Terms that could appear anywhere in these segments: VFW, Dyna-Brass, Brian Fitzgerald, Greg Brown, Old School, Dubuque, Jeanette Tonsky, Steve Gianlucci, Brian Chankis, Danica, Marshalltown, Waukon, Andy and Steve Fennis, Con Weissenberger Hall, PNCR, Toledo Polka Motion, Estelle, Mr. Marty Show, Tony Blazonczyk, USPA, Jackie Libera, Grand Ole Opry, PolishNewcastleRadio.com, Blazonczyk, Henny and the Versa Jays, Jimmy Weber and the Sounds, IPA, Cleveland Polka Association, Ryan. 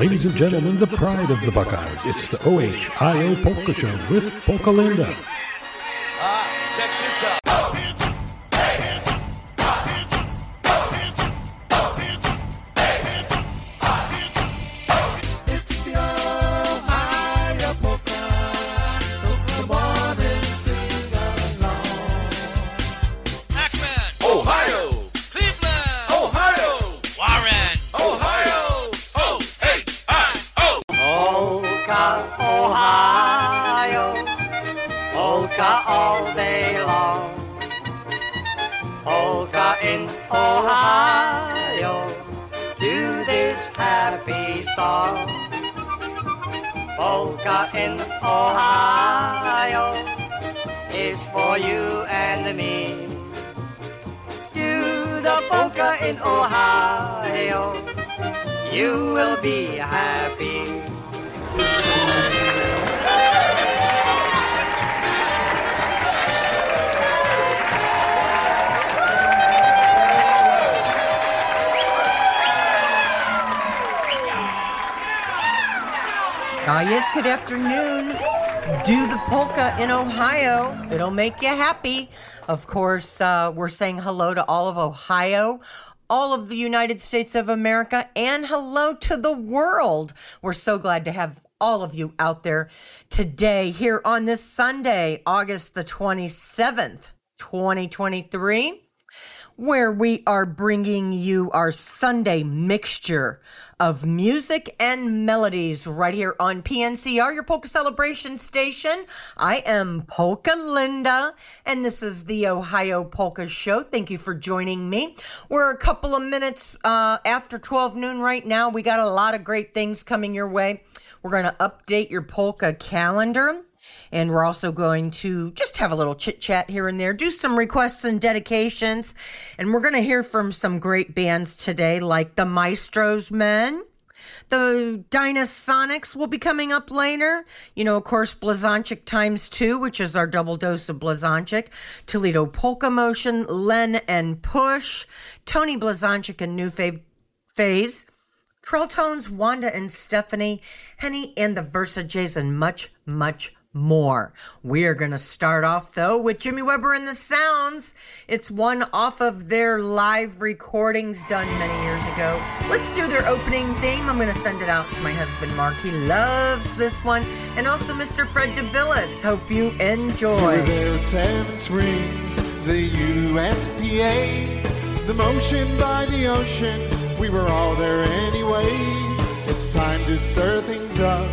Ladies and gentlemen, the pride of the Buckeyes, it's the O-H-I-O Polka Show with Polka Linda. Check this out. All day long, polka in Ohio, do this happy song. Polka in Ohio is for you and me. Do the polka in Ohio, you will be happy. Ah, yes, good afternoon. Do the polka in Ohio. It'll make you happy. Of course, we're saying hello to all of Ohio, all of the United States of America, and hello to the world. We're so glad to have all of you out there today here on this Sunday, August the 27th, 2023, where we are bringing you our Sunday mixture of music and melodies right here on PNCR, your polka celebration station. I am Polka Linda, and this is the Ohio Polka Show. Thank you for joining me. We're a couple of minutes after 12 noon right now. We got a lot of great things coming your way. We're going to update your polka calendar, and we're also going to just have a little chit-chat here and there, do some requests and dedications. And we're going to hear from some great bands today, like the Maestro's Men. The Dynasonics will be coming up later. You know, of course, Blazonczyk ×2, which is our double dose of Blazonczyk. Toledo Polka Motion, Len and Push, Tony Blazonczyk and New Phase, Troll Tones, Wanda and Stephanie, Henny and the Versa Jays, and much, much more. We are going to start off, though, with Jimmy Weber and the Sounds. It's one off of their live recordings done many years ago. Let's do their opening theme. I'm going to send it out to my husband, Mark. He loves this one. And also Mr. Fred DeVillis. Hope you enjoy. We were there at 7 Springs, the USPA, the motion by the ocean. We were all there anyway. It's time to stir things up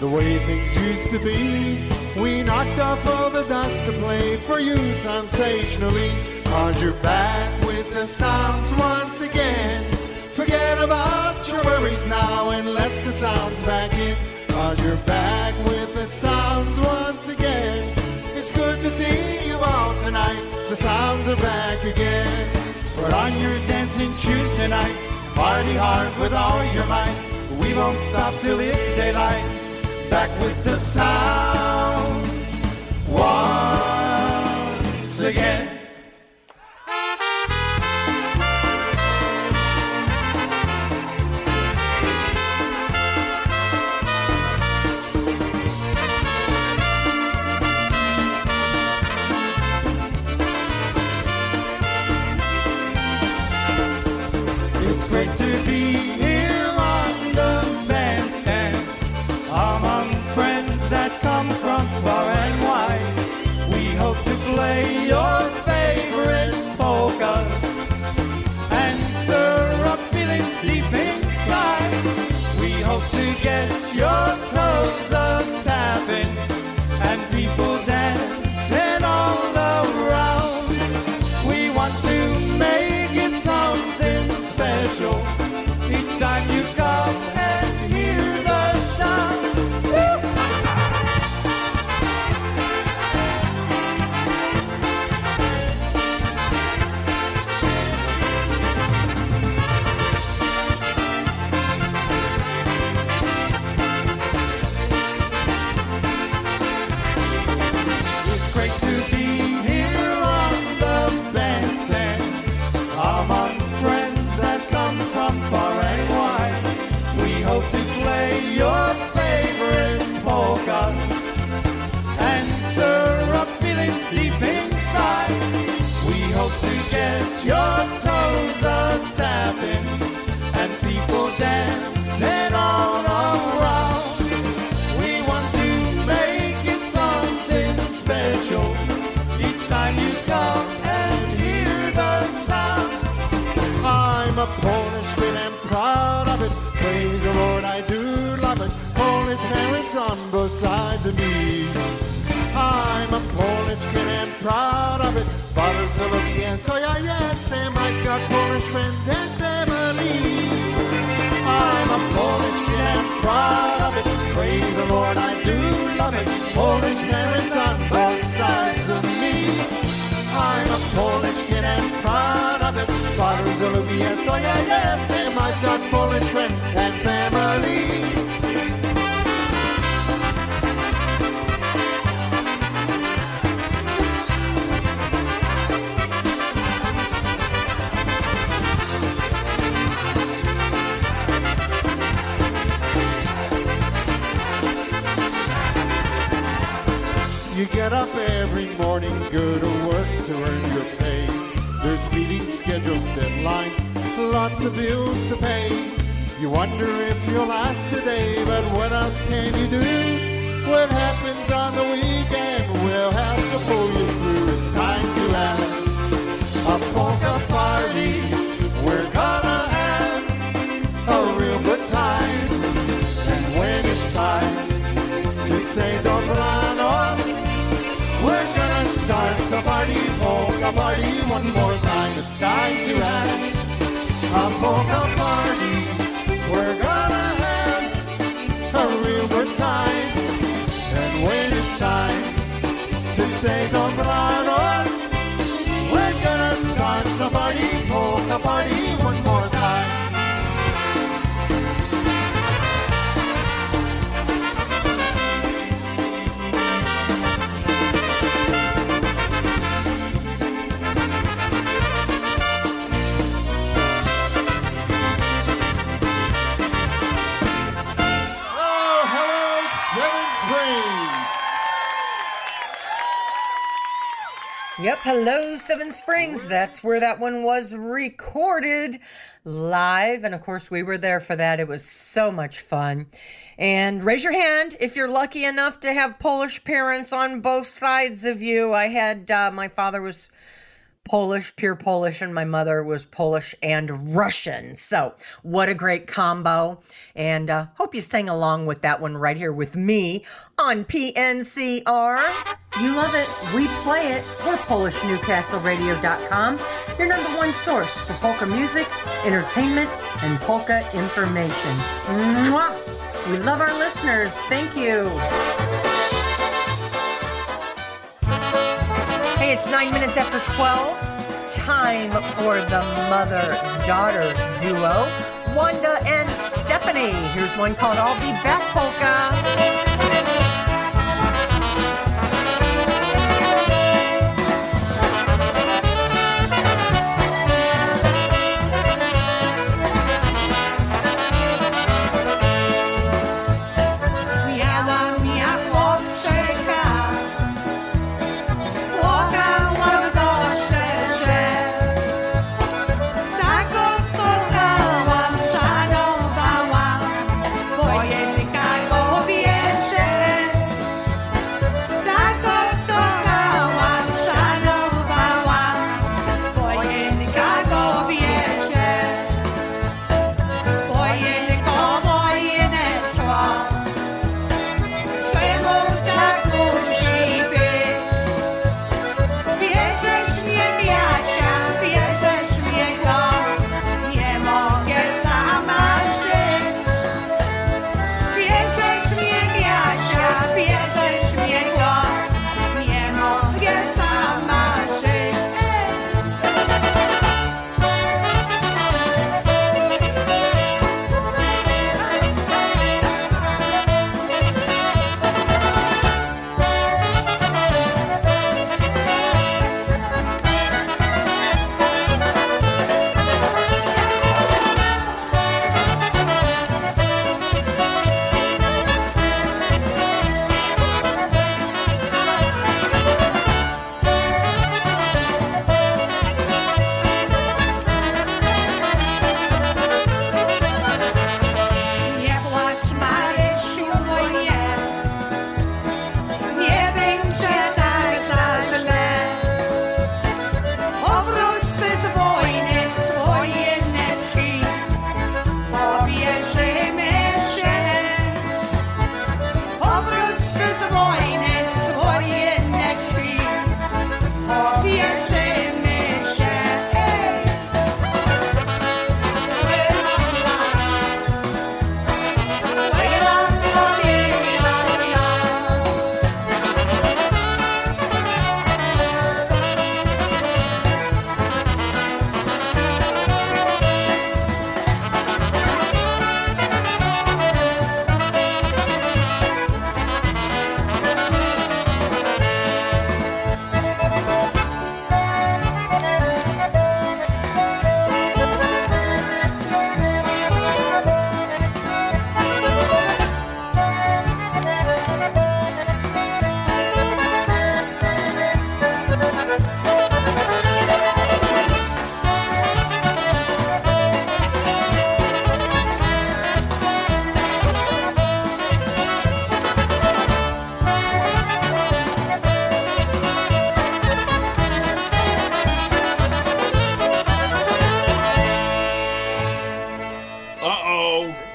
the way things used to be. We knocked off all the dust to play for you sensationally. Cause you're back with the sounds once again. Forget about your worries now and let the sounds back in. Cause you're back with the sounds once again. It's good to see you all tonight. The sounds are back again. Put on your dancing shoes tonight. Party hard with all your might. We won't stop till it's daylight. Back with the sounds once again. It's great to be here on the bandstand. Among friends that come from far and wide, we hope to play your favorite polkas and stir up feelings deep inside. We hope to get your toes up tapping and people dancing all around. We want to make it something special each time you come and hear the sound. Among friends that come from far and wide, Polish bin, I'm proud of it. Praise the Lord, I do love it. Polish parents on both sides of me. I'm a Polish kid and proud of it. Father Philip, yes, oh yeah, yes, damn, I've got Polish friends and family. I'm a Polish kid and proud of it. Praise the Lord, I do love it. Polish parents on both sides of me. I'm a Polish kid and proud of it. Father Philip, yes, oh yeah, yes, damn, I've got Polish friends and family. You get up every morning, go to work to earn your pay. There's meetings, schedules, deadlines, lots of bills to pay. You wonder if you'll last today, but what else can you do? What happens on the weekend will have to pull you through. It's time to have a polka party. We're gonna have a real good time. And when it's time to say don't run off, we're gonna start the party, polka party, one more time. It's time to have a polka party. We're gonna have a real good time. And when it's time to say dobranos, we're gonna start the party, polka party, one more time. Yep, hello, Seven Springs. That's where that one was recorded live. And, of course, we were there for that. It was so much fun. And raise your hand if you're lucky enough to have Polish parents on both sides of you. I had my father was Polish, pure Polish, and my mother was Polish and Russian. So what a great combo. And hope you sang along with that one right here with me on PNCR. You love it. We play it. We're PolishNewcastleRadio.com, your number one source for polka music, entertainment, and polka information. Mwah! We love our listeners. Thank you. Hey, it's 9 minutes after 12. Time for the mother-daughter duo, Wanda and Stephanie. Here's one called I'll Be Back Polka. Moje tylko kobiece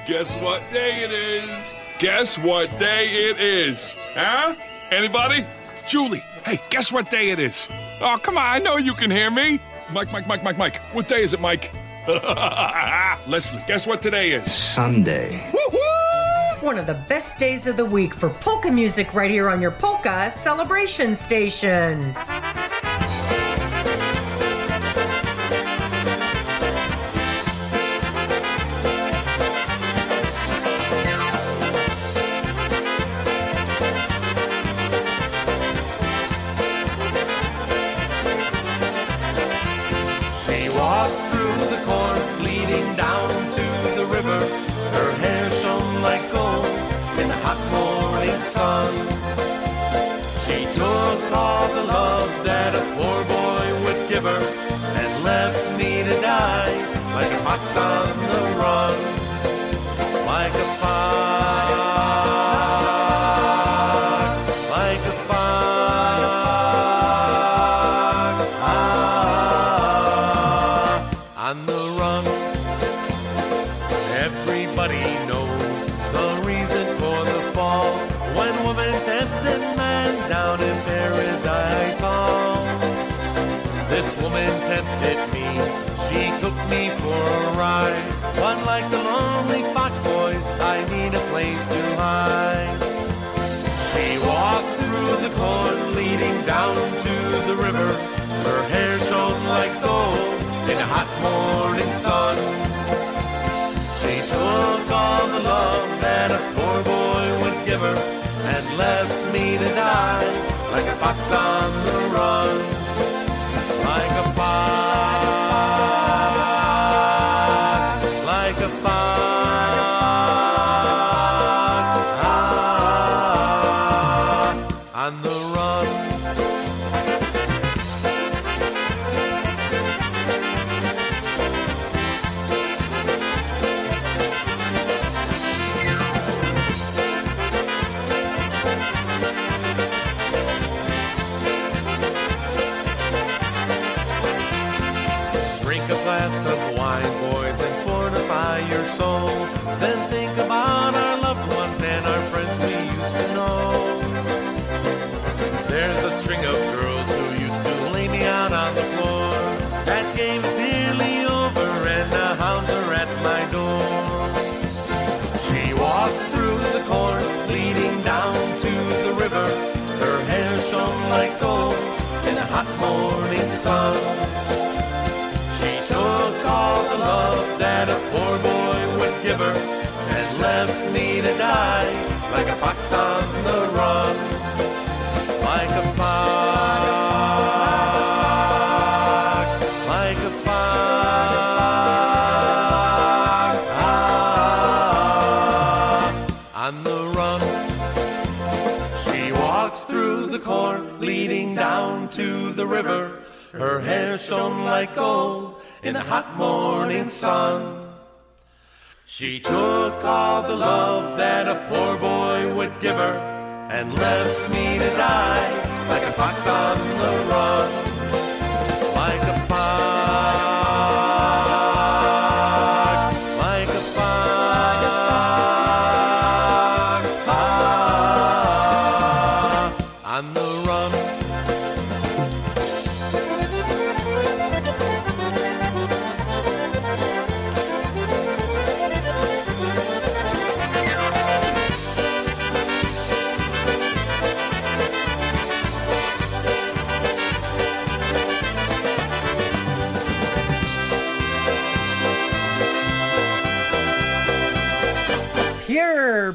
Guess what day it is? Guess what day it is? Huh? Anybody? Julie, hey, guess what day it is? Oh, come on, I know you can hear me. Mike. What day is it, Mike? Leslie, guess what today is? Sunday. Woo-hoo! One of the best days of the week for polka music right here on your Polka Celebration Station.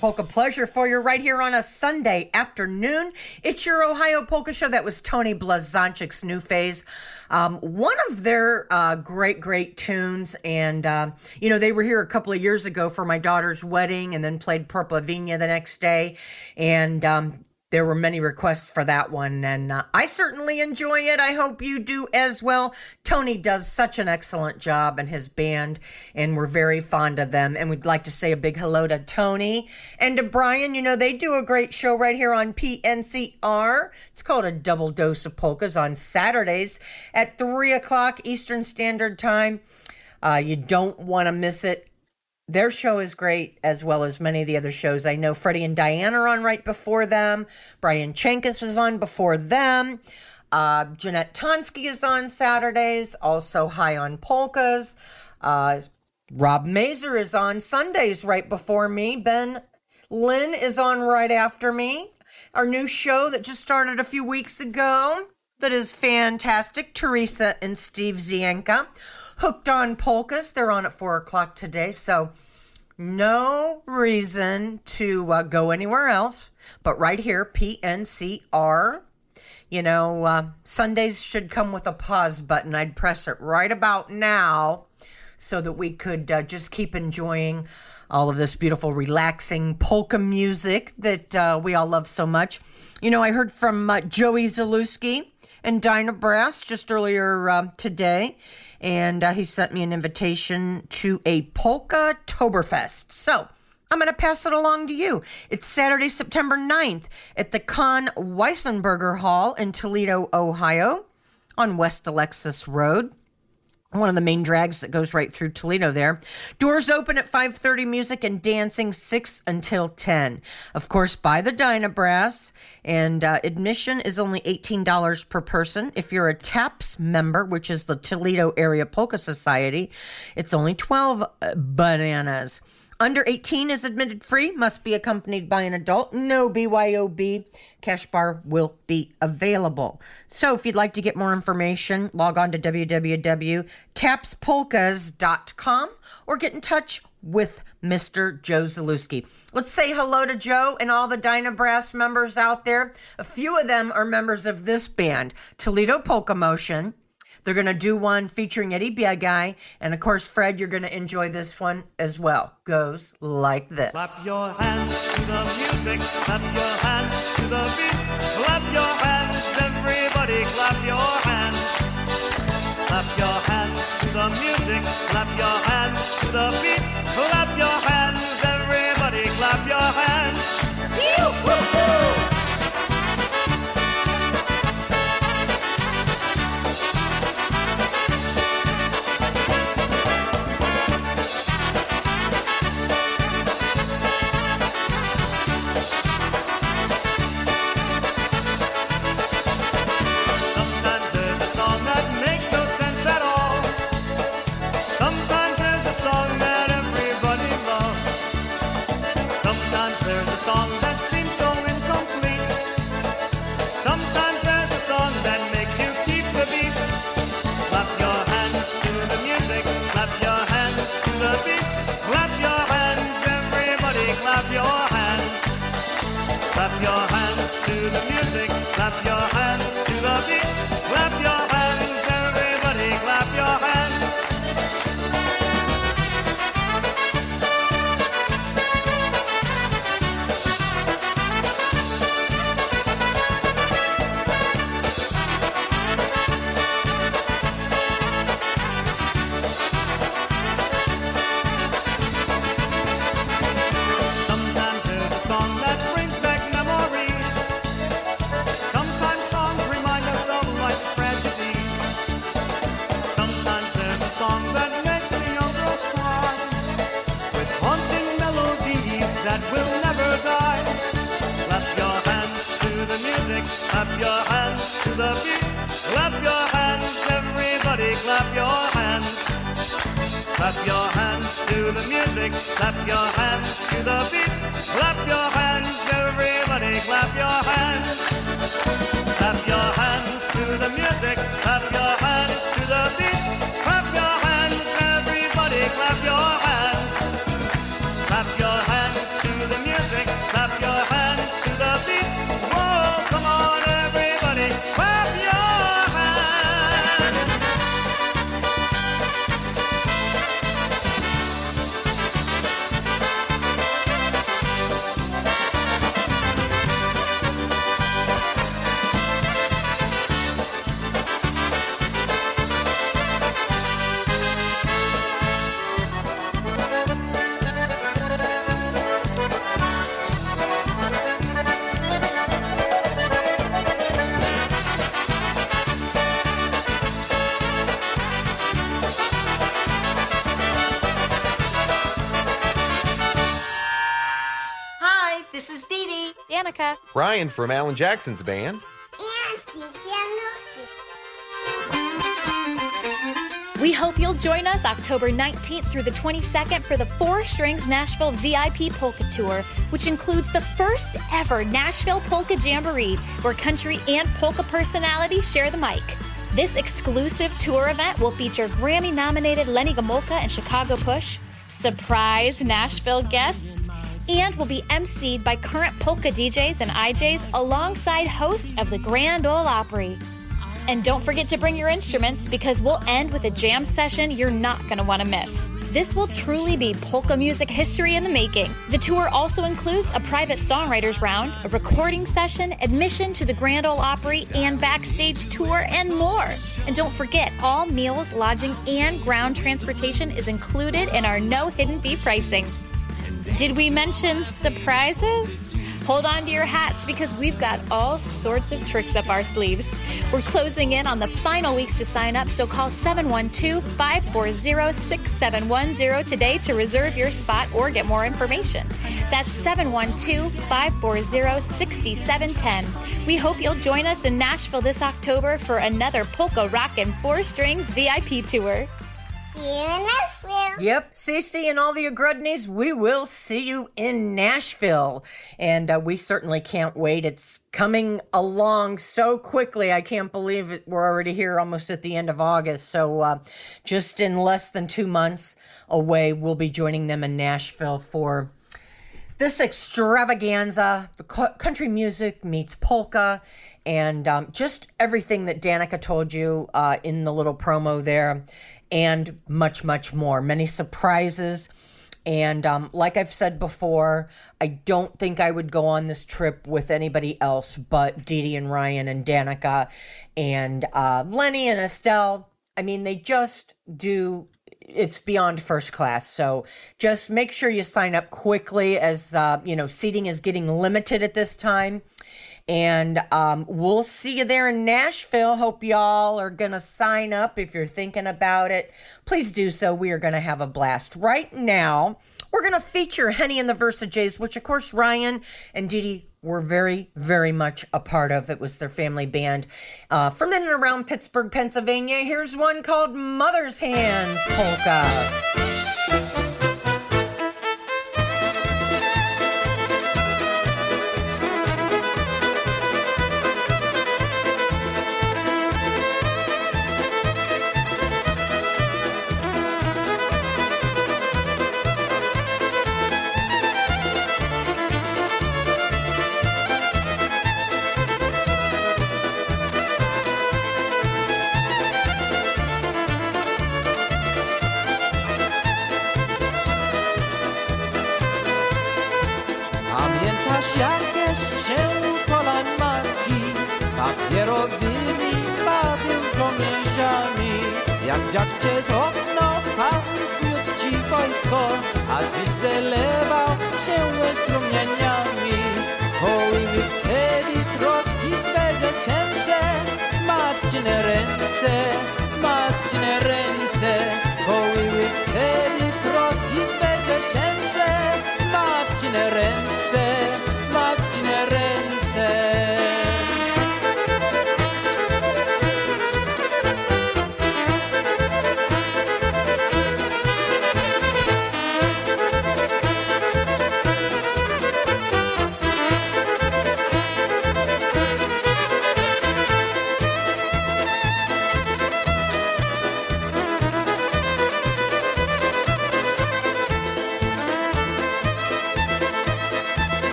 Polka pleasure for you right here on a Sunday afternoon. It's your Ohio Polka Show. That was Tony Blazonczyk's new phase. One of their great tunes, and you know, they were here a couple of years ago for my daughter's wedding, and then played Purpovina the next day, and there were many requests for that one, and I certainly enjoy it. I hope you do as well. Tony does such an excellent job in his band, and we're very fond of them. And we'd like to say a big hello to Tony and to Brian. You know, they do a great show right here on PNCR. It's called A Double Dose of Polkas on Saturdays at 3 o'clock Eastern Standard Time. You don't want to miss it. Their show is great, as well as many of the other shows. I know Freddie and Diane are on right before them. Brian Chankis is on before them. Jeanette Tonsky is on Saturdays, also High on Polkas. Rob Mazer is on Sundays right before me. Ben Lynn is on right after me. Our new show that just started a few weeks ago that is fantastic, Teresa and Steve Zienka. Hooked on Polkas, they're on at 4 o'clock today, so no reason to go anywhere else, but right here, PNCR. You know, Sundays should come with a pause button. I'd press it right about now so that we could just keep enjoying all of this beautiful, relaxing polka music that we all love so much. You know, I heard from Joey Zalewski and Dyna-Brass just earlier today, and he sent me an invitation to a Polka-toberfest. So I'm going to pass it along to you. It's Saturday, September 9th at the Con Weissenberger Hall in Toledo, Ohio, on West Alexis Road. One of the main drags that goes right through Toledo there. Doors open at 5:30, music and dancing 6 until 10. Of course, by the Dyna-Brass, and admission is only $18 per person. If you're a TAPS member, which is the Toledo Area Polka Society, it's only 12 bananas. Under 18 is admitted free, must be accompanied by an adult. No BYOB. Cash bar will be available. So if you'd like to get more information, log on to www.tapspolkas.com or get in touch with Mr. Joe Zalewski. Let's say hello to Joe and all the Dyna-Brass members out there. A few of them are members of this band, Toledo Polka Motion. They're going to do one featuring Eddie Big Guy. And, of course, Fred, you're going to enjoy this one as well. Goes like this. Clap your hands to the music. Clap your hands to the beat. Clap your hands, everybody. Clap your hands. Clap your hands to the music. Clap your hands to the beat. Clap your hands, everybody. Clap your hands. Yoo-hoo-hoo! Danica, Ryan from Alan Jackson's band, and Steve Gianlucci. We hope you'll join us October 19th through the 22nd for the Four Strings Nashville VIP Polka Tour, which includes the first ever Nashville Polka Jamboree, where country and polka personalities share the mic. This exclusive tour event will feature Grammy-nominated Lenny Gomulka and Chicago Push, surprise Nashville guests, and will be emceed by current polka DJs and IJs alongside hosts of the Grand Ole Opry. And don't forget to bring your instruments, because we'll end with a jam session you're not going to want to miss. This will truly be polka music history in the making. The tour also includes a private songwriters round, a recording session, admission to the Grand Ole Opry and backstage tour, and more. And don't forget, all meals, lodging, and ground transportation is included in our no hidden fee pricing. Did we mention surprises? Hold on to your hats, because we've got all sorts of tricks up our sleeves. We're closing in on the final weeks to sign up, so call 712-540-6710 today to reserve your spot or get more information. That's 712-540-6710. We hope you'll join us in Nashville this October for another Polka Rockin' Four Strings VIP Tour. Yep, Cece and all the Agrudneys, we will see you in Nashville. And we certainly can't wait. It's coming along so quickly. I can't believe it. We're already here almost at the end of August. So just in less than 2 months away, we'll be joining them in Nashville for this extravaganza. The country music meets polka, and just everything that Danica told you in the little promo there. And much, much more. Many surprises. And like I've said before, I don't think I would go on this trip with anybody else but Didi and Ryan and Danica and Lenny and Estelle. I mean, they just do. It's beyond first class. So just make sure you sign up quickly, as, you know, seating is getting limited at this time. And we'll see you there in Nashville. Hope y'all are going to sign up if you're thinking about it. Please do so. We are going to have a blast. Right now, we're going to feature Henny and the Versa Jays, which, of course, Ryan and Didi were very, very much a part of. It was their family band from in and around Pittsburgh, Pennsylvania. Here's one called Mother's Hands Polka. Jak przez okno pały miód ci wojsko, a dziś zelewał się strumieniami. Hołyły wtedy troski twe dziecięce, matczyne ręce, matczyne ręce. Hołyły wtedy troski twe dziecięce, matczyne ręce, matczyne ręce.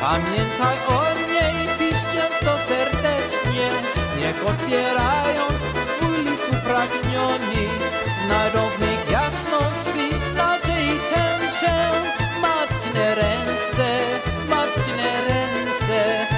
Pamiętaj o niej, pisz często serdecznie, niech otwierając twój list upragniony, znajdą w nich jasną swit, nadziei tęczę, matczyne ręce, matczyne ręce.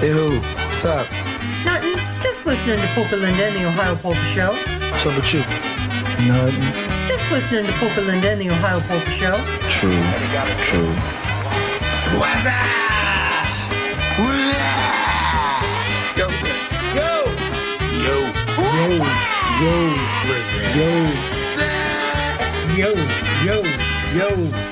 Hey, who? What's up? Nothing. Just listening to Polka Linda and the Ohio Polka Show. What's up with you? Nothing. Just listening to Polka Linda and the Ohio Polka Show. True. True. What's up? Yo. Yo. Yo. Yo. Yo. Yo. Yo. Yo. Yo.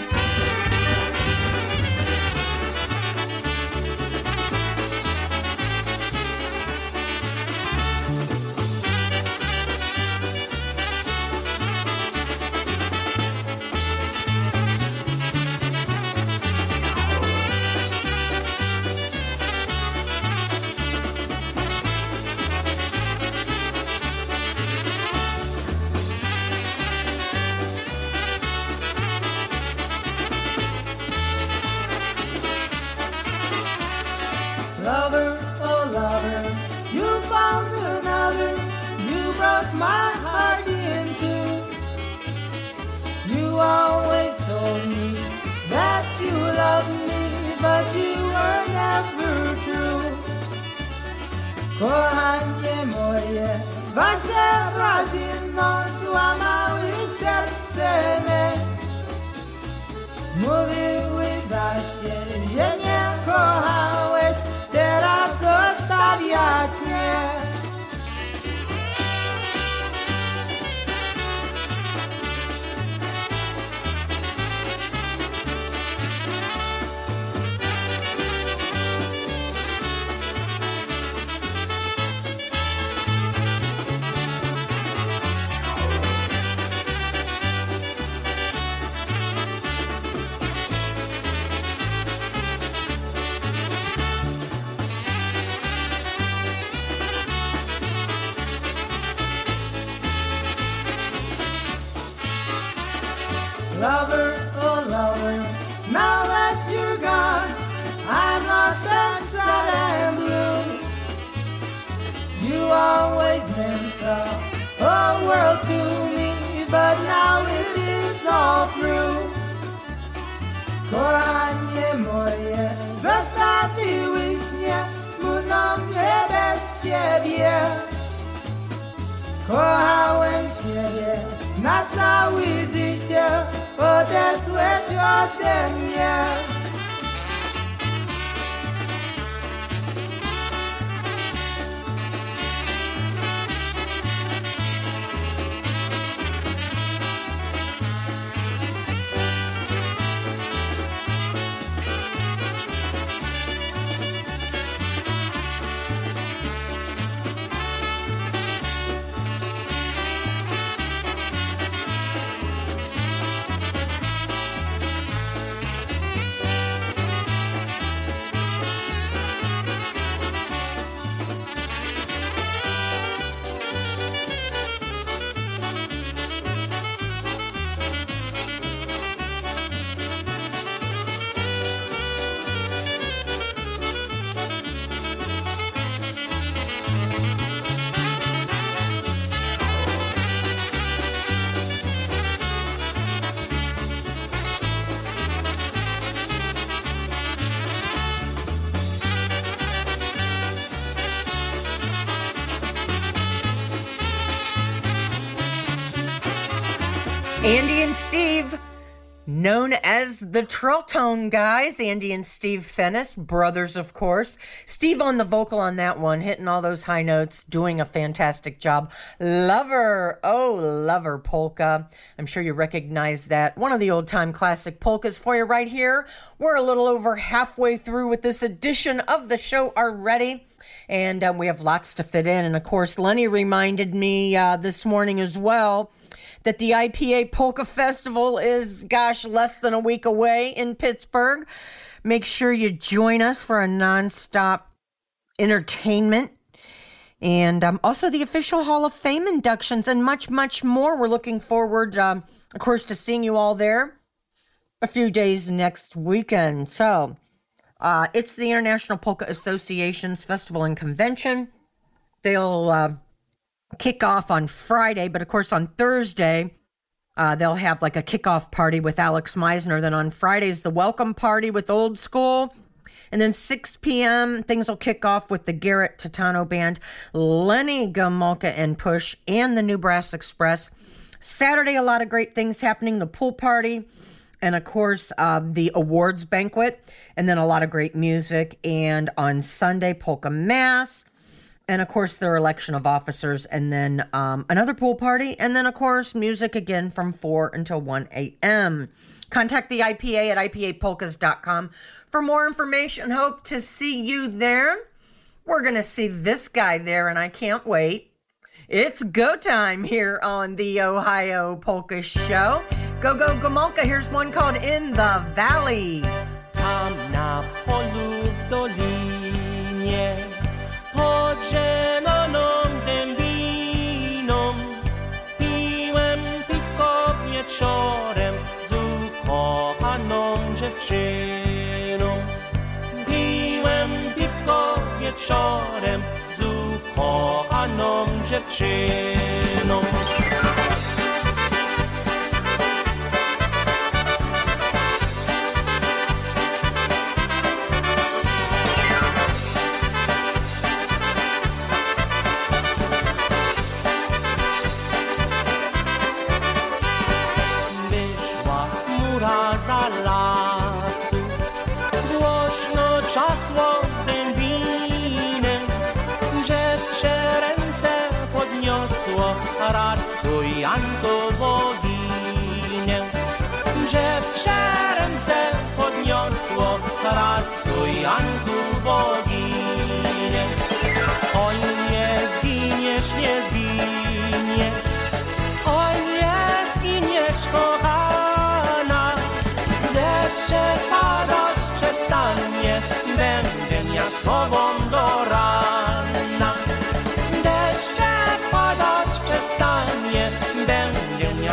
Andy and Steve, known as the Troll Tone guys, Andy and Steve Fennis, brothers, of course. Steve on the vocal on that one, hitting all those high notes, doing a fantastic job. Lover, oh, Lover Polka. I'm sure you recognize that. One of the old-time classic polkas for you right here. We're a little over halfway through with this edition of the show already. And we have lots to fit in. And, of course, Lenny reminded me this morning as well that the IPA Polka Festival is, gosh, less than a week away in Pittsburgh. Make sure you join us for a nonstop entertainment. And also the official Hall of Fame inductions and much, much more. We're looking forward, of course, to seeing you all there a few days next weekend. So it's the International Polka Association's Festival and Convention. They'll kickoff on Friday, but of course on Thursday, they'll have like a kickoff party with Alex Meisner. Then on Friday is the welcome party with Old School. And then 6 p.m., things will kick off with the Garrett Titano Band, Lenny Gomulka and Push, and the New Brass Express. Saturday, a lot of great things happening. The pool party, and of course, the awards banquet, and then a lot of great music. And on Sunday, Polka Mass, and of course, their election of officers, and then another pool party, and then, of course, music again from 4 until 1 a.m. Contact the IPA at ipapolkas.com for more information. Hope to see you there. We're going to see this guy there, and I can't wait. It's go time here on the Ohio Polka Show. Go, go, Gomulka. Here's one called In the Valley. Tam na polu w dolinie, pod zieloną dębiną, piłem piwko wieczorem z ukochaną dziewczyną. Piłem piwko wieczorem z ukochaną dziewczyną. Janko boginię, że w czerwce podniosło radko Janku boginię. Oj, nie zginiesz, nie zginiesz, oj, nie zginiesz, kochana. Deszcz padać przestanie, będę ja z tobą do rana. Deszcz padać przestanie, będę ja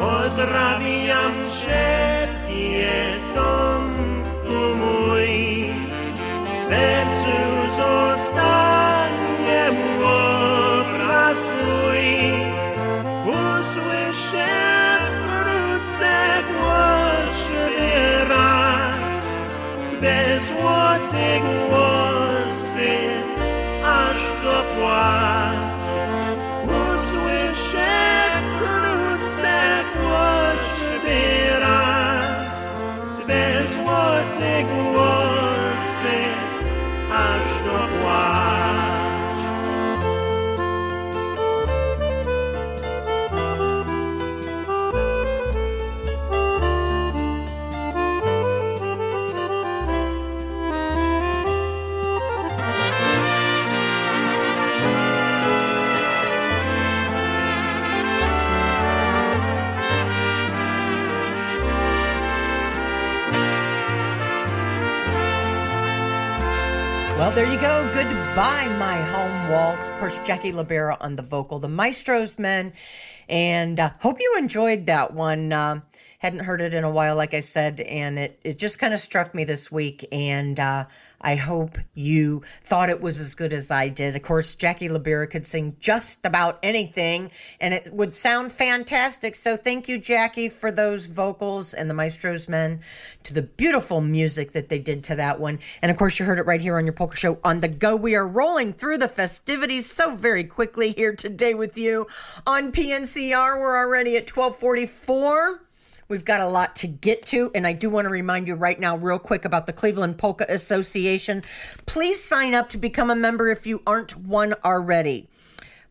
Pozdrawiam Ciebie, Tomku mój, w sercu zostanie obraz Twój. Usłyszę wkrótce głośny raz Twe złote głosy, aż do płacz. Well, there you go. Goodbye, my home waltz. Of course, Jackie Libera on the vocal, the Maestro's Men. And hope you enjoyed that one. Hadn't heard it in a while, like I said, and it just kind of struck me this week. And I hope you thought it was as good as I did. Of course, Jackie Libera could sing just about anything, and it would sound fantastic. So thank you, Jackie, for those vocals and the Maestro's Men, to the beautiful music that they did to that one. And, of course, you heard it right here on your Polka Show on the go. We are rolling through the festivities so very quickly here today with you on PNCR. We're already at 12:44. We've got a lot to get to, and I do want to remind you right now real quick about the Cleveland Polka Association. Please sign up to become a member if you aren't one already.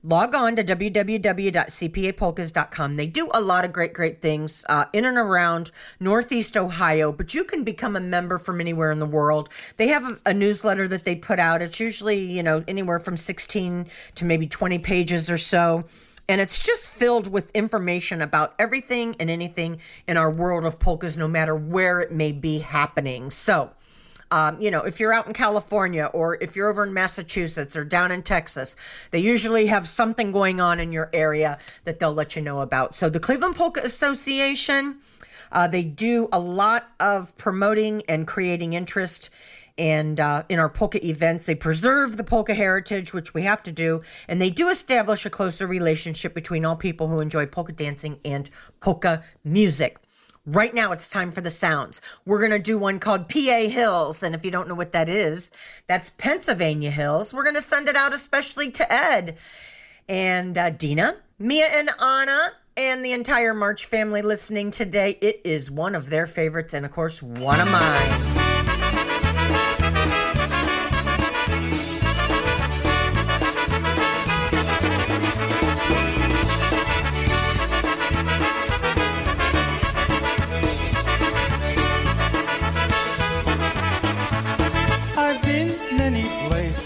Log on to www.cpapolkas.com. They do a lot of great things in and around Northeast Ohio, but you can become a member from anywhere in the world. They have a newsletter that they put out. It's usually, anywhere from 16 to maybe 20 pages or so. And it's just filled with information about everything and anything in our world of polkas, no matter where it may be happening. So, if you're out in California, or if you're over in Massachusetts, or down in Texas, they usually have something going on in your area that they'll let you know about. So the Cleveland Polka Association, they do a lot of promoting and creating interest. And in our polka events, they preserve the polka heritage, which we have to do. And they do establish a closer relationship between all people who enjoy polka dancing and polka music. Right now, it's time for the sounds. We're going to do one called PA Hills. And if you don't know what that is, that's Pennsylvania Hills. We're going to send it out especially to Ed and Dina, Mia and Anna, and the entire March family listening today. It is one of their favorites and, of course, one of mine.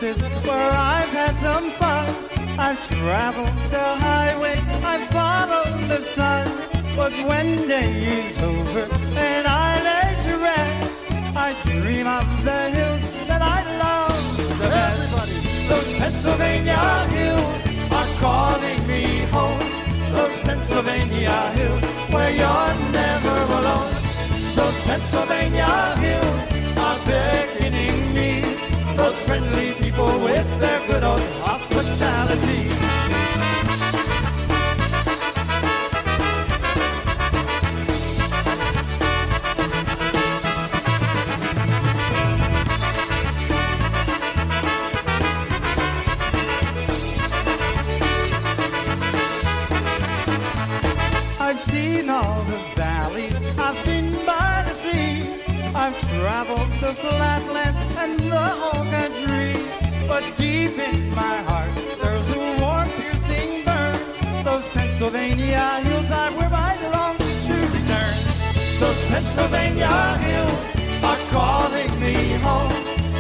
Where I've had some fun, I've traveled the highway, I've followed the sun. But when day is over and I lay to rest, I dream of the hills that I love the best. Everybody. Those Pennsylvania hills are calling me home. Those Pennsylvania hills where you're never alone. Those Pennsylvania hills are beckoning me. Those friendly people with their good old hospitality. I've seen all the valleys, I've been by the sea, I've traveled the flatland and the whole country. But deep in my heart, there's a warm, piercing burn. Those Pennsylvania hills are where I long to return. Those Pennsylvania hills are calling me home.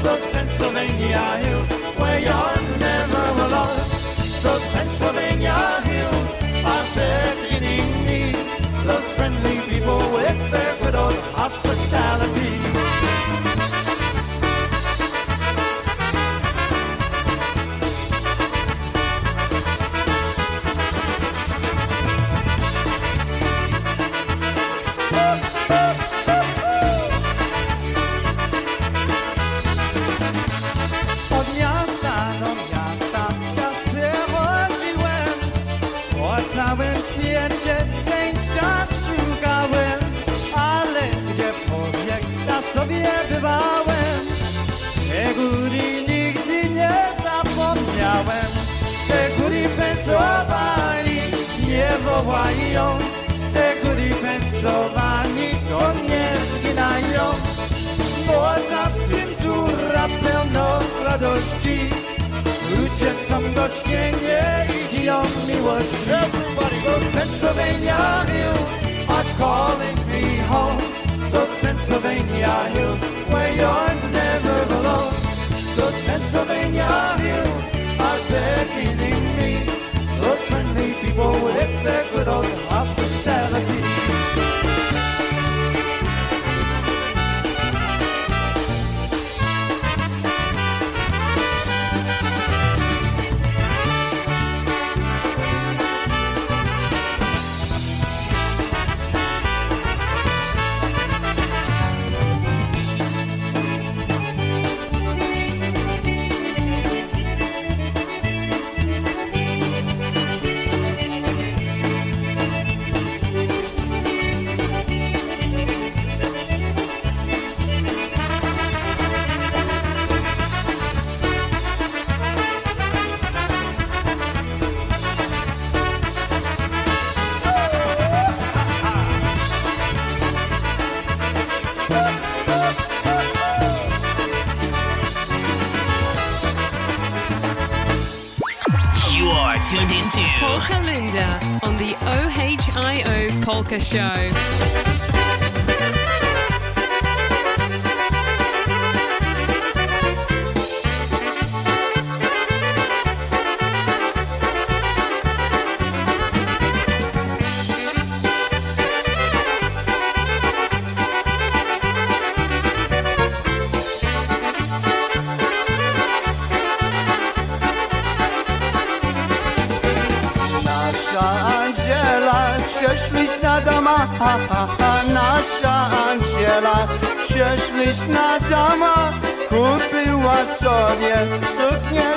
Those Pennsylvania hills where you're never alone. Those Pennsylvania hills are beckoning me. Those friendly people with their good old hospitality. Te kuri pensowani to nie zginają, bo za tym dziura pełno radości. Ludzie są goście, nie idą miłości. Everybody, those Pennsylvania hills are calling me home. Those Pennsylvania hills where you're never alone. Those Pennsylvania hills are beckoning me. Those friendly people with their good old hospitality. tuned into Polka Linda on the O-H-I-O Polka Show. Przeszliśmy dama, nasza Angela. Przeszliśmy dama, kupiła sobie suknię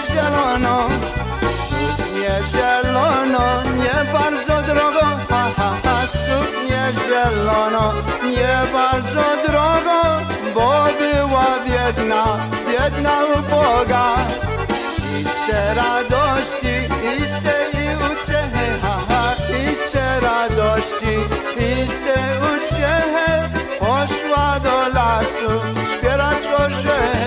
zieloną, nie bardzo drogo, suknię zieloną, nie bardzo drogo, bo była biedna uboga. I z tej radości, i z tej uciechy, i z tej radości, i z tej uciechy poszła do lasu śpiewać orzech.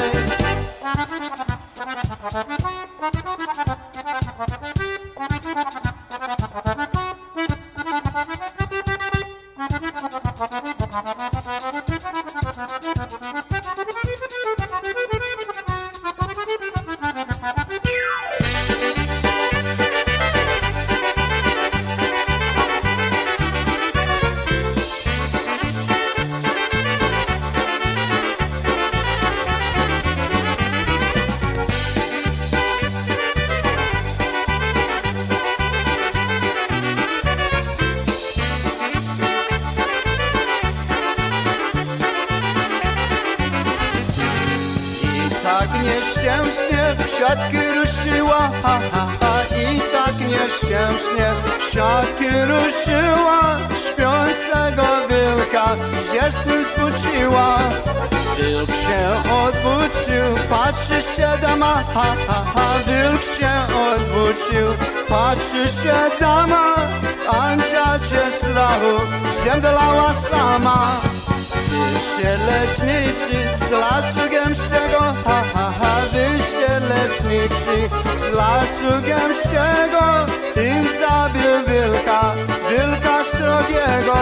Wilk się odwrócił, patrzy się dama, Andzia cię strachu zemdlała sama. Wy się leśnicy z lasu gęstego, wy się leśnicy z lasu gęstego, i zabił wilka strogiego.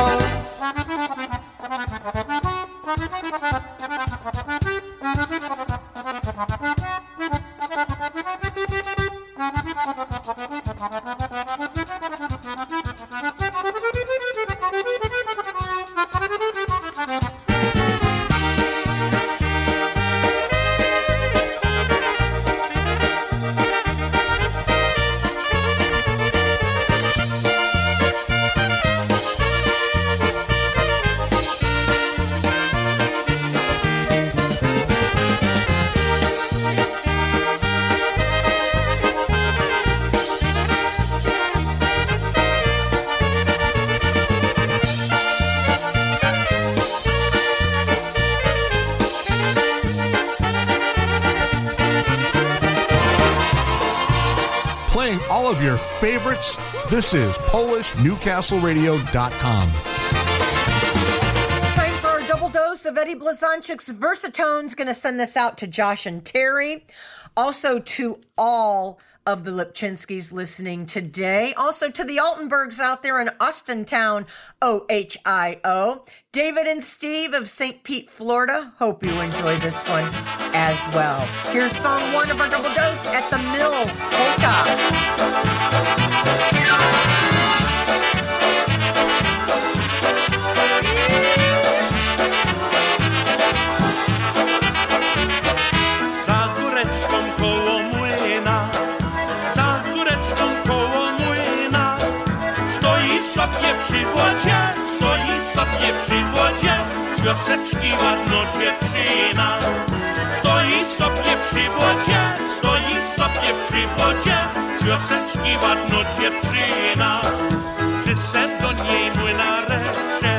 Of your favorites. This is PolishNewcastleRadio.com. Time for a double dose of Eddie Blazonczyk's Versa Tones. Going to send this out to Josh and Terry. Also to all of the Lipchinskys listening today. Also to the Altenbergs out there in Austintown, O-H-I-O. David and Steve of St. Pete, Florida. Hope you enjoy this one as well. Here's song one of our double dose at the Mill Polka. Przy wodzie, stoi sobie przy wodzie, z wioseczki ładno dziewczyna. Stoi sobie przy wodzie, stoi sobie przy wodzie, z wioseczki ładno dziewczyna. Czy se do niej młyna recze,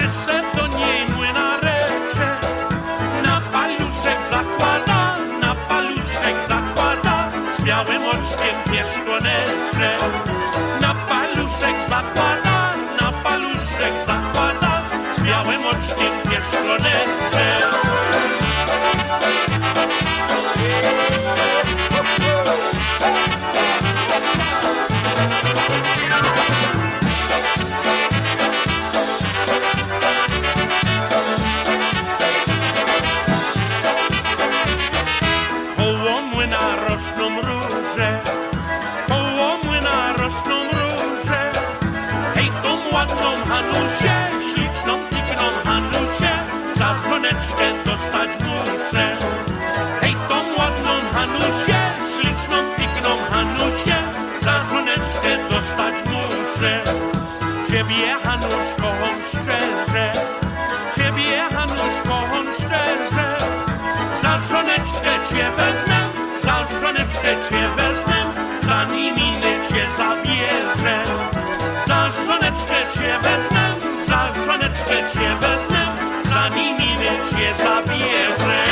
czy se do niej młyna recze. Na paluszek zakłada, z białym oczkiem pieszkonecze. Zakłada, na paluszek zakłada, z białym oczkiem pieszczoneczek. Żoneczkę dostać muszę. Hej, tą ładną Hanusię, śliczną, piękną Hanusię, za żoneczkę dostać muszę. Ciebie, Hanusz, kocham szczerze, ciebie, Hanusz, kocham szczerze. Za żoneczkę cię wezmę, za żoneczkę cię wezmę, za niminy cię zabierze. Za żoneczkę cię wezmę, za żoneczkę cię wezmę, za niminy cię zabierze.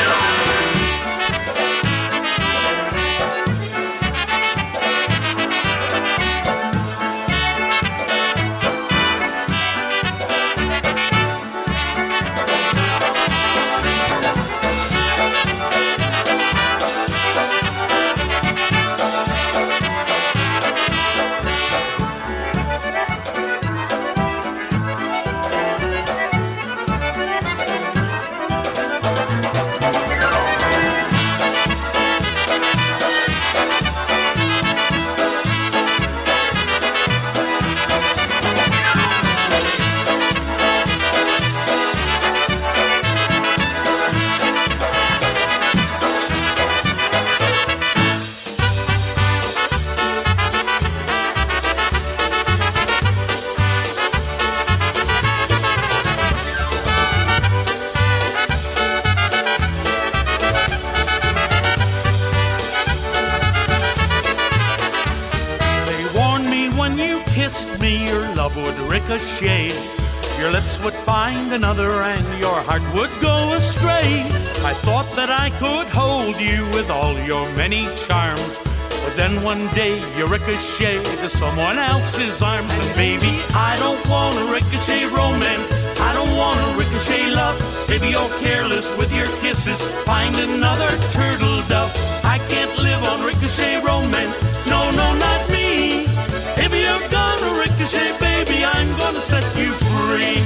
Shade. Your lips would find another and your heart would go astray. I thought that I could hold you with all your many charms, but then one day you ricochet to someone else's arms. And baby, I don't want a ricochet romance, I don't want a ricochet love. Baby, you're careless with your kisses, find another turtle dove. I can't live on ricochet romance, no, no, not me. Baby, you're gonna ricochet, baby, I'm gonna set you free.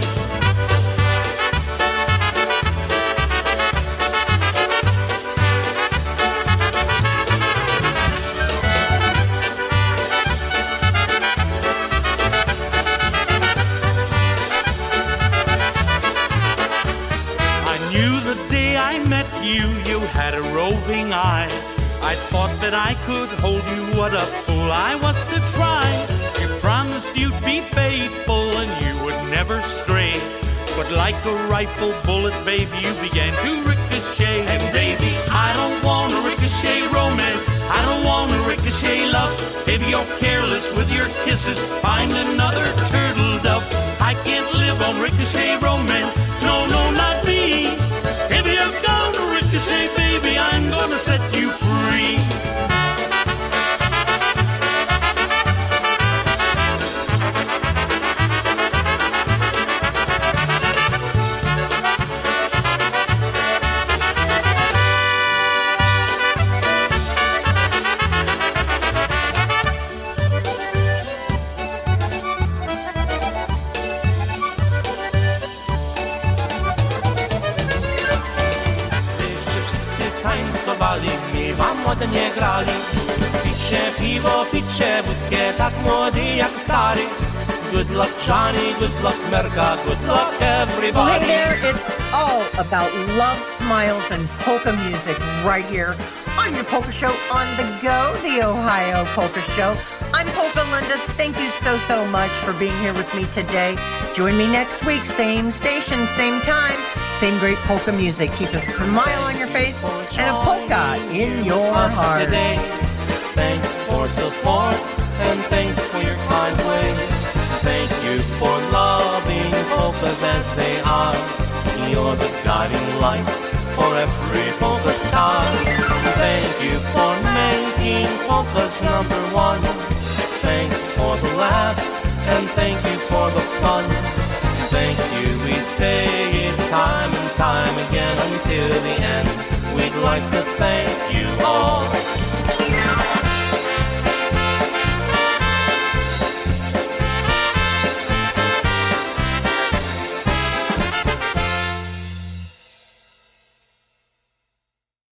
I knew the day I met you, you had a roving eye. I thought that I could hold you, what a fool I was to try. You promised you'd be faithful and you would never stray, but like a rifle bullet, baby, you began to ricochet. And baby, I don't want a ricochet romance, I don't want a ricochet love. Baby, you're careless with your kisses, find another turtle dove. I can't live on ricochet romance, no, no, not me. Baby, I've got a ricochet, baby, I'm gonna set you free. Ładnie grali, picie piwo, picie wódkę, tak młody jak stary. Good luck Johnny, good luck Merka, good luck everybody. Well, hey there, it's all about love, smiles, and polka music right here on your polka show on the go, the Ohio Polka Show. I'm Polka Linda. Thank you so, so much for being here with me today. Join me next week, same station, same time, same great polka music. Keep a smile on your face and a polka in your heart. Thanks for support and thanks for your kind ways. Thank you for loving polkas as they are. You're the guiding lights for every polka star. Thank you for making polkas number one. Thanks for the laughs and thank you for the fun. Thank you, we say it time and time again until the end. We'd like to thank you all.